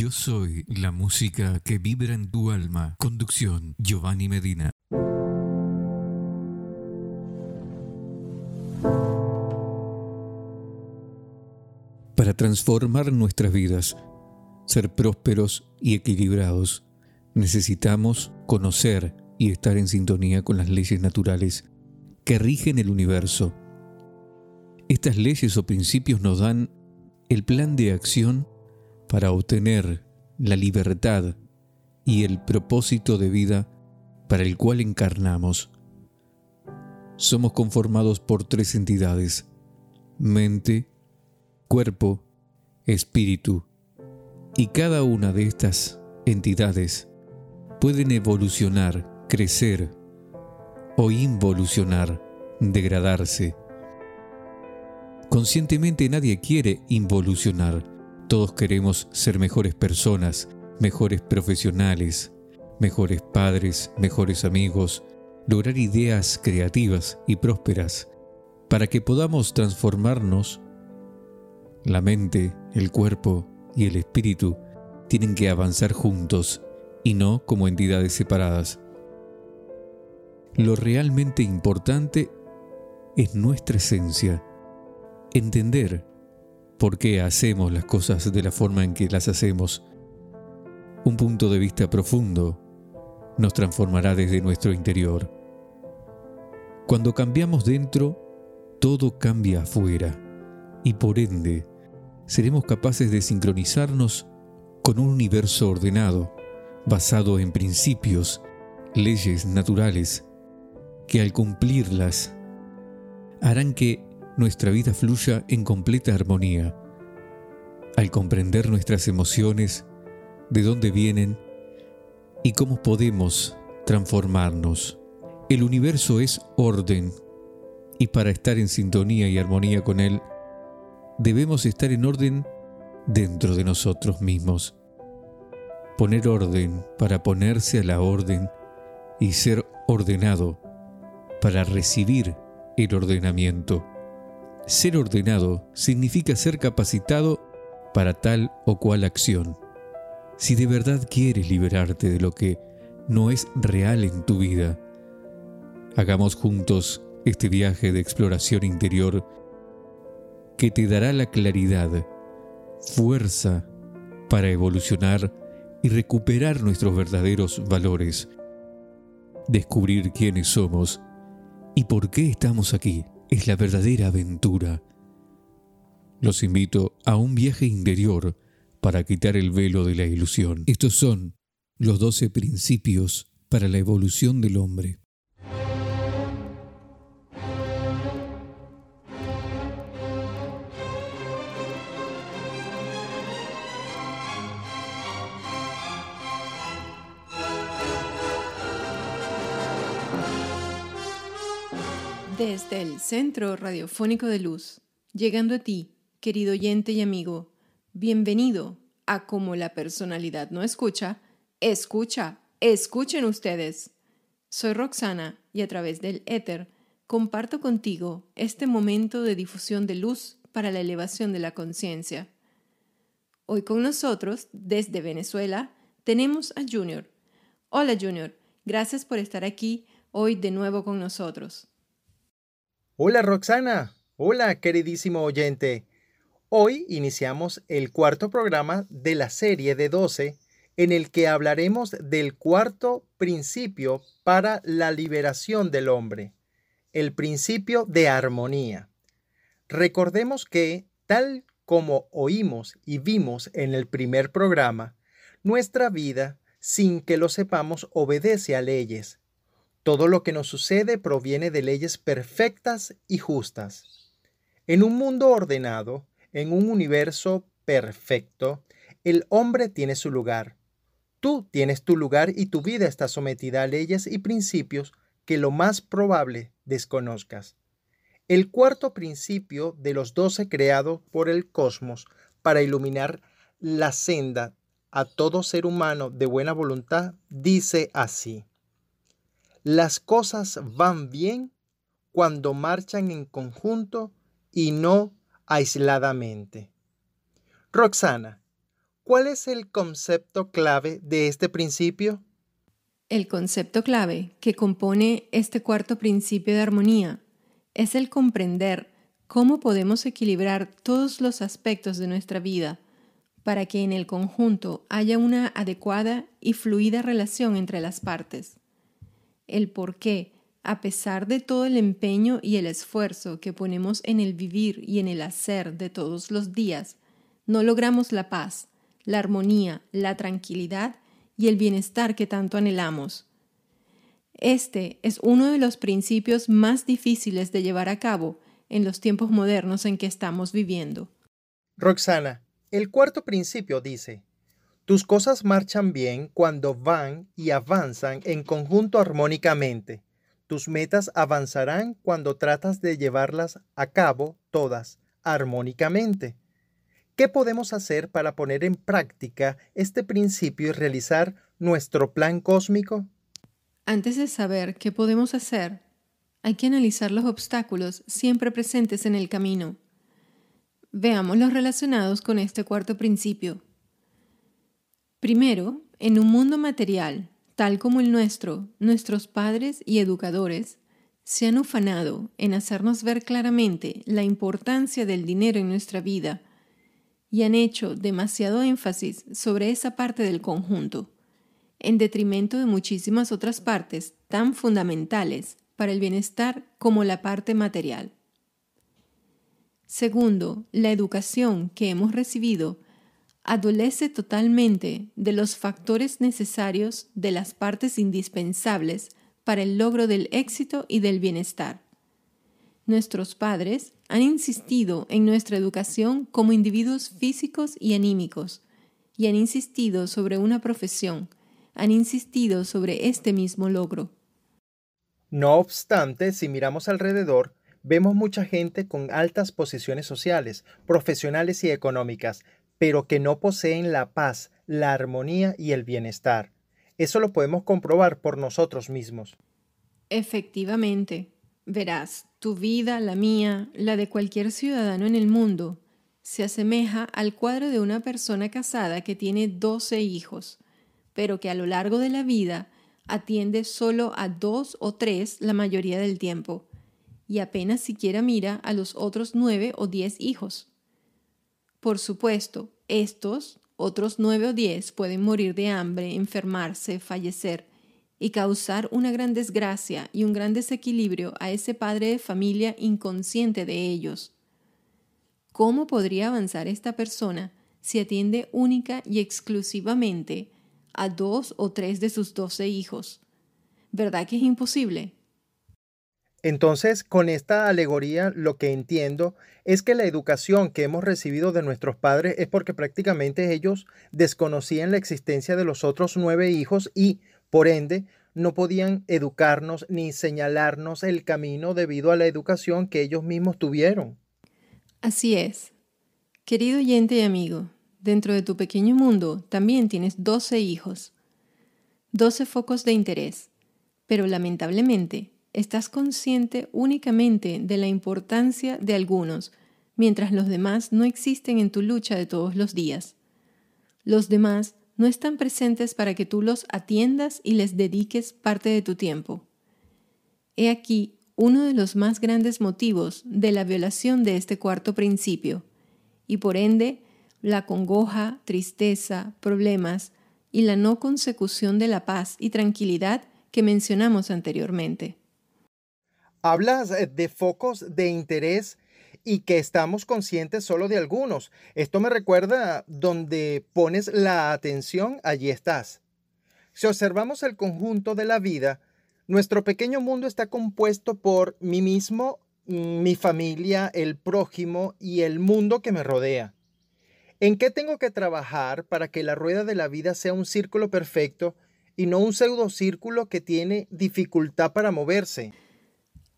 Yo soy la música que vibra en tu alma. Conducción, Giovanni Medina. Para transformar nuestras vidas, ser prósperos y equilibrados, necesitamos conocer y estar en sintonía con las leyes naturales que rigen el universo. Estas leyes o principios nos dan el plan de acción para obtener la libertad y el propósito de vida para el cual encarnamos. Somos conformados por tres entidades: mente, cuerpo, espíritu, y cada una de estas entidades pueden evolucionar, crecer o involucionar, degradarse. Conscientemente nadie quiere involucionar. Todos queremos ser mejores personas, mejores profesionales, mejores padres, mejores amigos, lograr ideas creativas y prósperas para que podamos transformarnos. La mente, el cuerpo y el espíritu tienen que avanzar juntos y no como entidades separadas. Lo realmente importante es nuestra esencia, entender por qué hacemos las cosas de la forma en que las hacemos. Un punto de vista profundo nos transformará desde nuestro interior. Cuando cambiamos dentro, todo cambia afuera. Y por ende, seremos capaces de sincronizarnos con un universo ordenado, basado en principios, leyes naturales, que al cumplirlas, harán que nuestra vida fluya en completa armonía. Al comprender nuestras emociones, de dónde vienen y cómo podemos transformarnos. El universo es orden, y para estar en sintonía y armonía con él, debemos estar en orden dentro de nosotros mismos. Poner orden para ponerse a la orden y ser ordenado para recibir el ordenamiento. Ser ordenado significa ser capacitado para tal o cual acción. Si de verdad quieres liberarte de lo que no es real en tu vida, hagamos juntos este viaje de exploración interior que te dará la claridad, fuerza para evolucionar y recuperar nuestros verdaderos valores, descubrir quiénes somos y por qué estamos aquí. Es la verdadera aventura. Los invito a un viaje interior para quitar el velo de la ilusión. Estos son los 12 principios para la evolución del hombre. Desde el Centro Radiofónico de Luz, llegando a ti, querido oyente y amigo, bienvenido a Como la Personalidad No Escucha, escuchen ustedes. Soy Roxana y a través del éter comparto contigo este momento de difusión de luz para la elevación de la conciencia. Hoy con nosotros, desde Venezuela, tenemos a Junior. Hola Junior, gracias por estar aquí hoy de nuevo con nosotros. Hola Roxana, hola queridísimo oyente. Hoy iniciamos el cuarto programa de la serie de 12 en el que hablaremos del cuarto principio para la liberación del hombre, el principio de armonía. Recordemos que, tal como oímos y vimos en el primer programa, nuestra vida, sin que lo sepamos, obedece a leyes. Todo lo que nos sucede proviene de leyes perfectas y justas. En un mundo ordenado, en un universo perfecto, el hombre tiene su lugar. Tú tienes tu lugar y tu vida está sometida a leyes y principios que lo más probable desconozcas. El cuarto principio de los 12 creados por el cosmos para iluminar la senda a todo ser humano de buena voluntad dice así. Las cosas van bien cuando marchan en conjunto y no aisladamente. Roxana, ¿Cuál es el concepto clave de este principio? El concepto clave que compone este cuarto principio de armonía es el comprender cómo podemos equilibrar todos los aspectos de nuestra vida para que en el conjunto haya una adecuada y fluida relación entre las partes. El por qué, a pesar de todo el empeño y el esfuerzo que ponemos en el vivir y en el hacer de todos los días, no logramos la paz, la armonía, la tranquilidad y el bienestar que tanto anhelamos. Este es uno de los principios más difíciles de llevar a cabo en los tiempos modernos en que estamos viviendo. Roxana, el cuarto principio dice: tus cosas marchan bien cuando van y avanzan en conjunto armónicamente. Tus metas avanzarán cuando tratas de llevarlas a cabo todas armónicamente. ¿Qué podemos hacer para poner en práctica este principio y realizar nuestro plan cósmico? Antes de saber qué podemos hacer, hay que analizar los obstáculos siempre presentes en el camino. Veamos los relacionados con este cuarto principio. Primero, en un mundo material, tal como el nuestro, nuestros padres y educadores se han ufanado en hacernos ver claramente la importancia del dinero en nuestra vida, y han hecho demasiado énfasis sobre esa parte del conjunto, en detrimento de muchísimas otras partes tan fundamentales para el bienestar como la parte material. Segundo, la educación que hemos recibido adolece totalmente de los factores necesarios de las partes indispensables para el logro del éxito y del bienestar. Nuestros padres han insistido en nuestra educación como individuos físicos y anímicos, y han insistido sobre una profesión, han insistido sobre este mismo logro. No obstante, si miramos alrededor, vemos mucha gente con altas posiciones sociales, profesionales y económicas, pero que no poseen la paz, la armonía y el bienestar. Eso lo podemos comprobar por nosotros mismos. Efectivamente, verás. Tu vida, la mía, la de cualquier ciudadano en el mundo, se asemeja al cuadro de una persona casada que tiene 12 hijos, pero que a lo largo de la vida atiende solo a 2 o 3 la mayoría del tiempo, y apenas siquiera mira a los otros 9 o 10 hijos. Por supuesto, estos otros 9 o 10 pueden morir de hambre, enfermarse, fallecer, y causar una gran desgracia y un gran desequilibrio a ese padre de familia inconsciente de ellos. ¿Cómo podría avanzar esta persona si atiende única y exclusivamente a 2 o 3 de sus 12 hijos? ¿Verdad que es imposible? Entonces, con esta alegoría lo que entiendo es que la educación que hemos recibido de nuestros padres es porque prácticamente ellos desconocían la existencia de los otros 9 hijos y, por ende, no podían educarnos ni señalarnos el camino debido a la educación que ellos mismos tuvieron. Así es. Querido oyente y amigo, dentro de tu pequeño mundo también tienes 12 hijos, 12 focos de interés, pero lamentablemente estás consciente únicamente de la importancia de algunos, mientras los demás no existen en tu lucha de todos los días. Los demás no están presentes para que tú los atiendas y les dediques parte de tu tiempo. He aquí uno de los más grandes motivos de la violación de este cuarto principio, y por ende, la congoja, tristeza, problemas y la no consecución de la paz y tranquilidad que mencionamos anteriormente. Hablas de focos de interés y que estamos conscientes solo de algunos. Esto me recuerda: donde pones la atención, allí estás. Si observamos el conjunto de la vida, nuestro pequeño mundo está compuesto por mí mismo, mi familia, el prójimo y el mundo que me rodea. ¿En qué tengo que trabajar para que la rueda de la vida sea un círculo perfecto y no un pseudocírculo que tiene dificultad para moverse?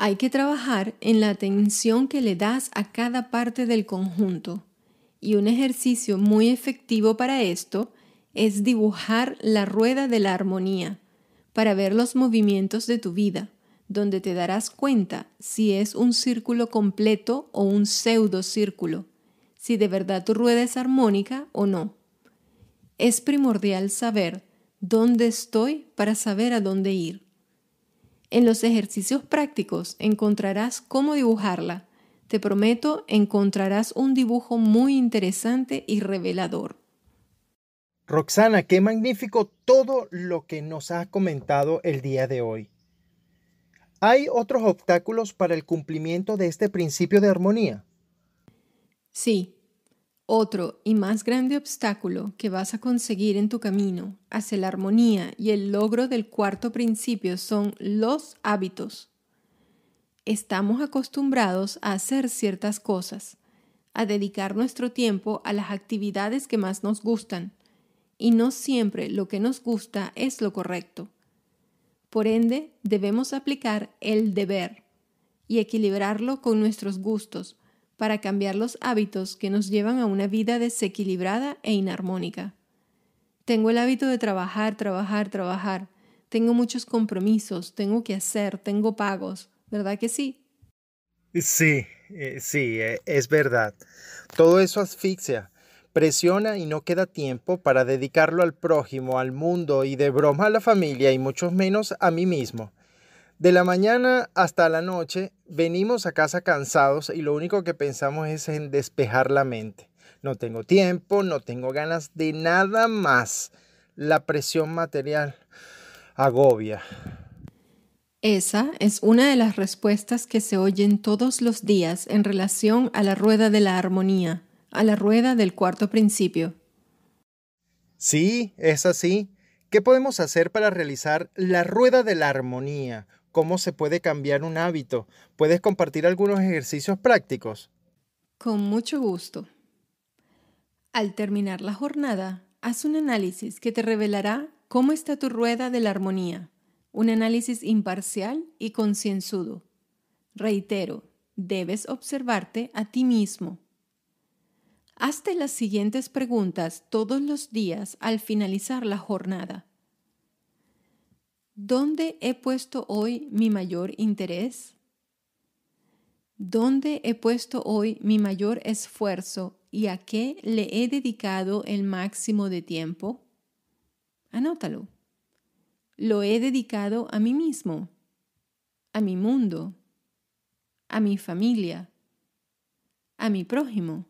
Hay que trabajar en la atención que le das a cada parte del conjunto, y un ejercicio muy efectivo para esto es dibujar la rueda de la armonía para ver los movimientos de tu vida, donde te darás cuenta si es un círculo completo o un pseudocírculo, si de verdad tu rueda es armónica o no. es primordial saber dónde estoy para saber a dónde ir. En los ejercicios prácticos encontrarás cómo dibujarla. Te prometo, encontrarás un dibujo muy interesante y revelador. Roxana, qué magnífico todo lo que nos has comentado el día de hoy. ¿Hay otros obstáculos para el cumplimiento de este principio de armonía? Sí, otro y más grande obstáculo que vas a conseguir en tu camino hacia la armonía y el logro del cuarto principio son los hábitos. Estamos acostumbrados a hacer ciertas cosas, a dedicar nuestro tiempo a las actividades que más nos gustan, y no siempre lo que nos gusta es lo correcto. Por ende, debemos aplicar el deber y equilibrarlo con nuestros gustos para cambiar los hábitos que nos llevan a una vida desequilibrada e inarmónica. Tengo el hábito de trabajar. Tengo muchos compromisos, tengo que hacer, tengo pagos. ¿Verdad que sí? Sí, es verdad. Todo eso asfixia, presiona y no queda tiempo para dedicarlo al prójimo, al mundo y de broma a la familia y mucho menos a mí mismo. De la mañana hasta la noche venimos a casa cansados y lo único que pensamos es en despejar la mente. No tengo tiempo, no tengo ganas de nada más. La presión material agobia. Esa es una de las respuestas que se oyen todos los días en relación a la rueda de la armonía, a la rueda del cuarto principio. Sí, es así. ¿Qué podemos hacer para realizar la rueda de la armonía? ¿Cómo se puede cambiar un hábito? ¿Puedes compartir algunos ejercicios prácticos? Con mucho gusto. Al terminar la jornada, haz un análisis que te revelará cómo está tu rueda de la armonía. Un análisis imparcial y concienzudo. Reitero, debes observarte a ti mismo. Hazte las siguientes preguntas todos los días al finalizar la jornada. ¿Dónde he puesto hoy mi mayor interés? ¿Dónde he puesto hoy mi mayor esfuerzo y a qué le he dedicado el máximo de tiempo? Anótalo. Lo he dedicado a mí mismo, a mi mundo, a mi familia, a mi prójimo.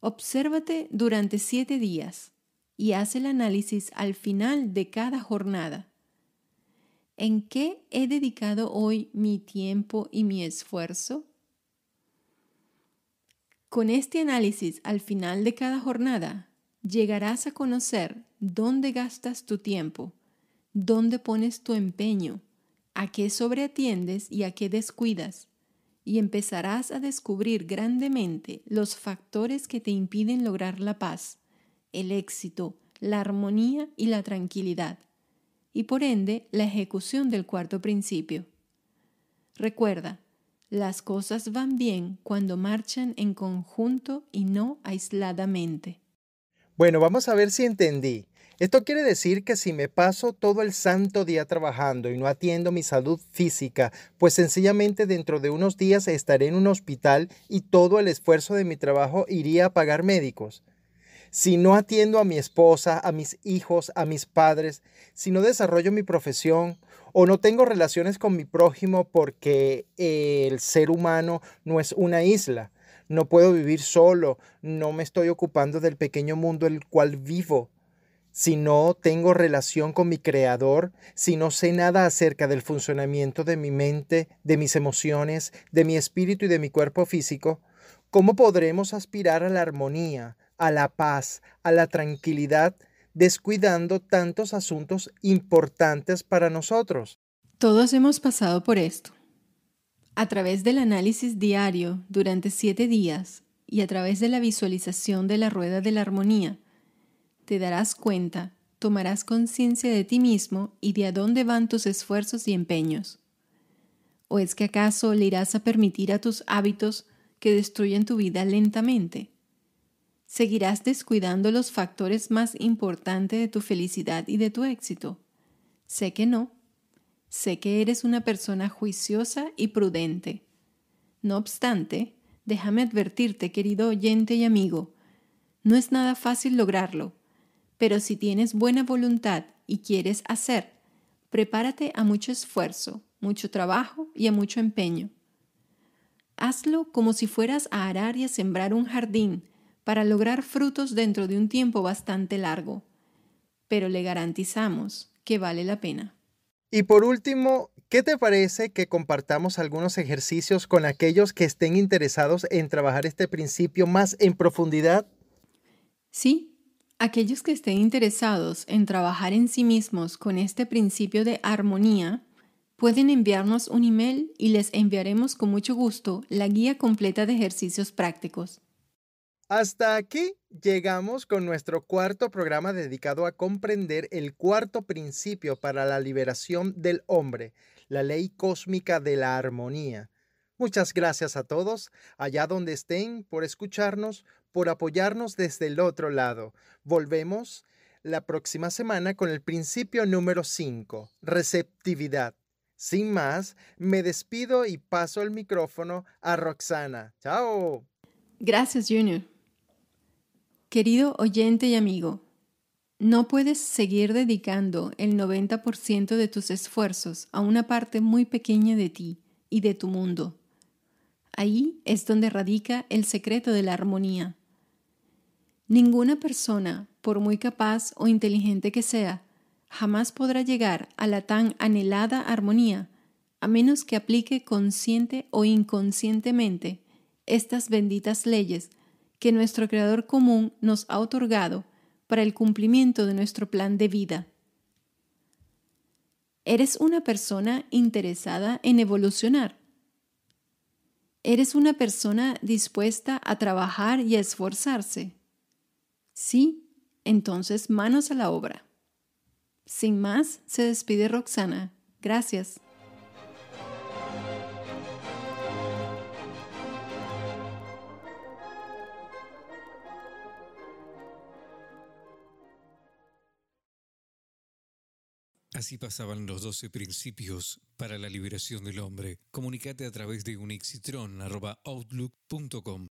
Obsérvate durante 7 días y haz el análisis al final de cada jornada. ¿En qué he dedicado hoy mi tiempo y mi esfuerzo? Con este análisis al final de cada jornada, llegarás a conocer dónde gastas tu tiempo, dónde pones tu empeño, a qué sobreatiendes y a qué descuidas. Y empezarás a descubrir grandemente los factores que te impiden lograr la paz, el éxito, la armonía y la tranquilidad, y por ende la ejecución del cuarto principio. Recuerda, las cosas van bien cuando marchan en conjunto y no aisladamente. Bueno, vamos a ver si entendí. Esto quiere decir que si me paso todo el santo día trabajando y no atiendo mi salud física, pues sencillamente dentro de unos días estaré en un hospital y todo el esfuerzo de mi trabajo iría a pagar médicos. Si no atiendo a mi esposa, a mis hijos, a mis padres, si no desarrollo mi profesión o no tengo relaciones con mi prójimo porque el ser humano no es una isla, no puedo vivir solo, no me estoy ocupando del pequeño mundo en el cual vivo. Si no tengo relación con mi creador, si no sé nada acerca del funcionamiento de mi mente, de mis emociones, de mi espíritu y de mi cuerpo físico, ¿cómo podremos aspirar a la armonía, a la paz, a la tranquilidad, descuidando tantos asuntos importantes para nosotros? Todos hemos pasado por esto. A través del análisis diario durante 7 días y a través de la visualización de la rueda de la armonía, te darás cuenta, tomarás conciencia de ti mismo y de a dónde van tus esfuerzos y empeños. ¿O es que acaso le irás a permitir a tus hábitos que destruyen tu vida lentamente? ¿Seguirás descuidando los factores más importantes de tu felicidad y de tu éxito? Sé que no. Sé que eres una persona juiciosa y prudente. No obstante, déjame advertirte, querido oyente y amigo, no es nada fácil lograrlo. Pero si tienes buena voluntad y quieres hacer, prepárate a mucho esfuerzo, mucho trabajo y a mucho empeño. Hazlo como si fueras a arar y a sembrar un jardín para lograr frutos dentro de un tiempo bastante largo, pero le garantizamos que vale la pena. Y por último, ¿qué te parece que compartamos algunos ejercicios con aquellos que estén interesados en trabajar este principio más en profundidad? Sí, aquellos que estén interesados en trabajar en sí mismos con este principio de armonía, pueden enviarnos un email y les enviaremos con mucho gusto la guía completa de ejercicios prácticos. Hasta aquí llegamos con nuestro cuarto programa dedicado a comprender el cuarto principio para la liberación del hombre, la ley cósmica de la armonía. Muchas gracias a todos, allá donde estén, por escucharnos, por apoyarnos desde el otro lado. Volvemos la próxima semana con el principio número 5, receptividad. Sin más, me despido y paso el micrófono a Roxana. ¡Chao! Gracias, Junior. Querido oyente y amigo, no puedes seguir dedicando el 90% de tus esfuerzos a una parte muy pequeña de ti y de tu mundo. Ahí es donde radica el secreto de la armonía. Ninguna persona, por muy capaz o inteligente que sea, jamás podrá llegar a la tan anhelada armonía a menos que aplique consciente o inconscientemente estas benditas leyes que nuestro Creador común nos ha otorgado para el cumplimiento de nuestro plan de vida. ¿Eres una persona interesada en evolucionar? ¿Eres una persona dispuesta a trabajar y a esforzarse? Sí, entonces manos a la obra. Sin más, se despide Roxana. Gracias. Así pasaban los 12 principios para la liberación del hombre. Comunícate a través de unixitron@outlook.com.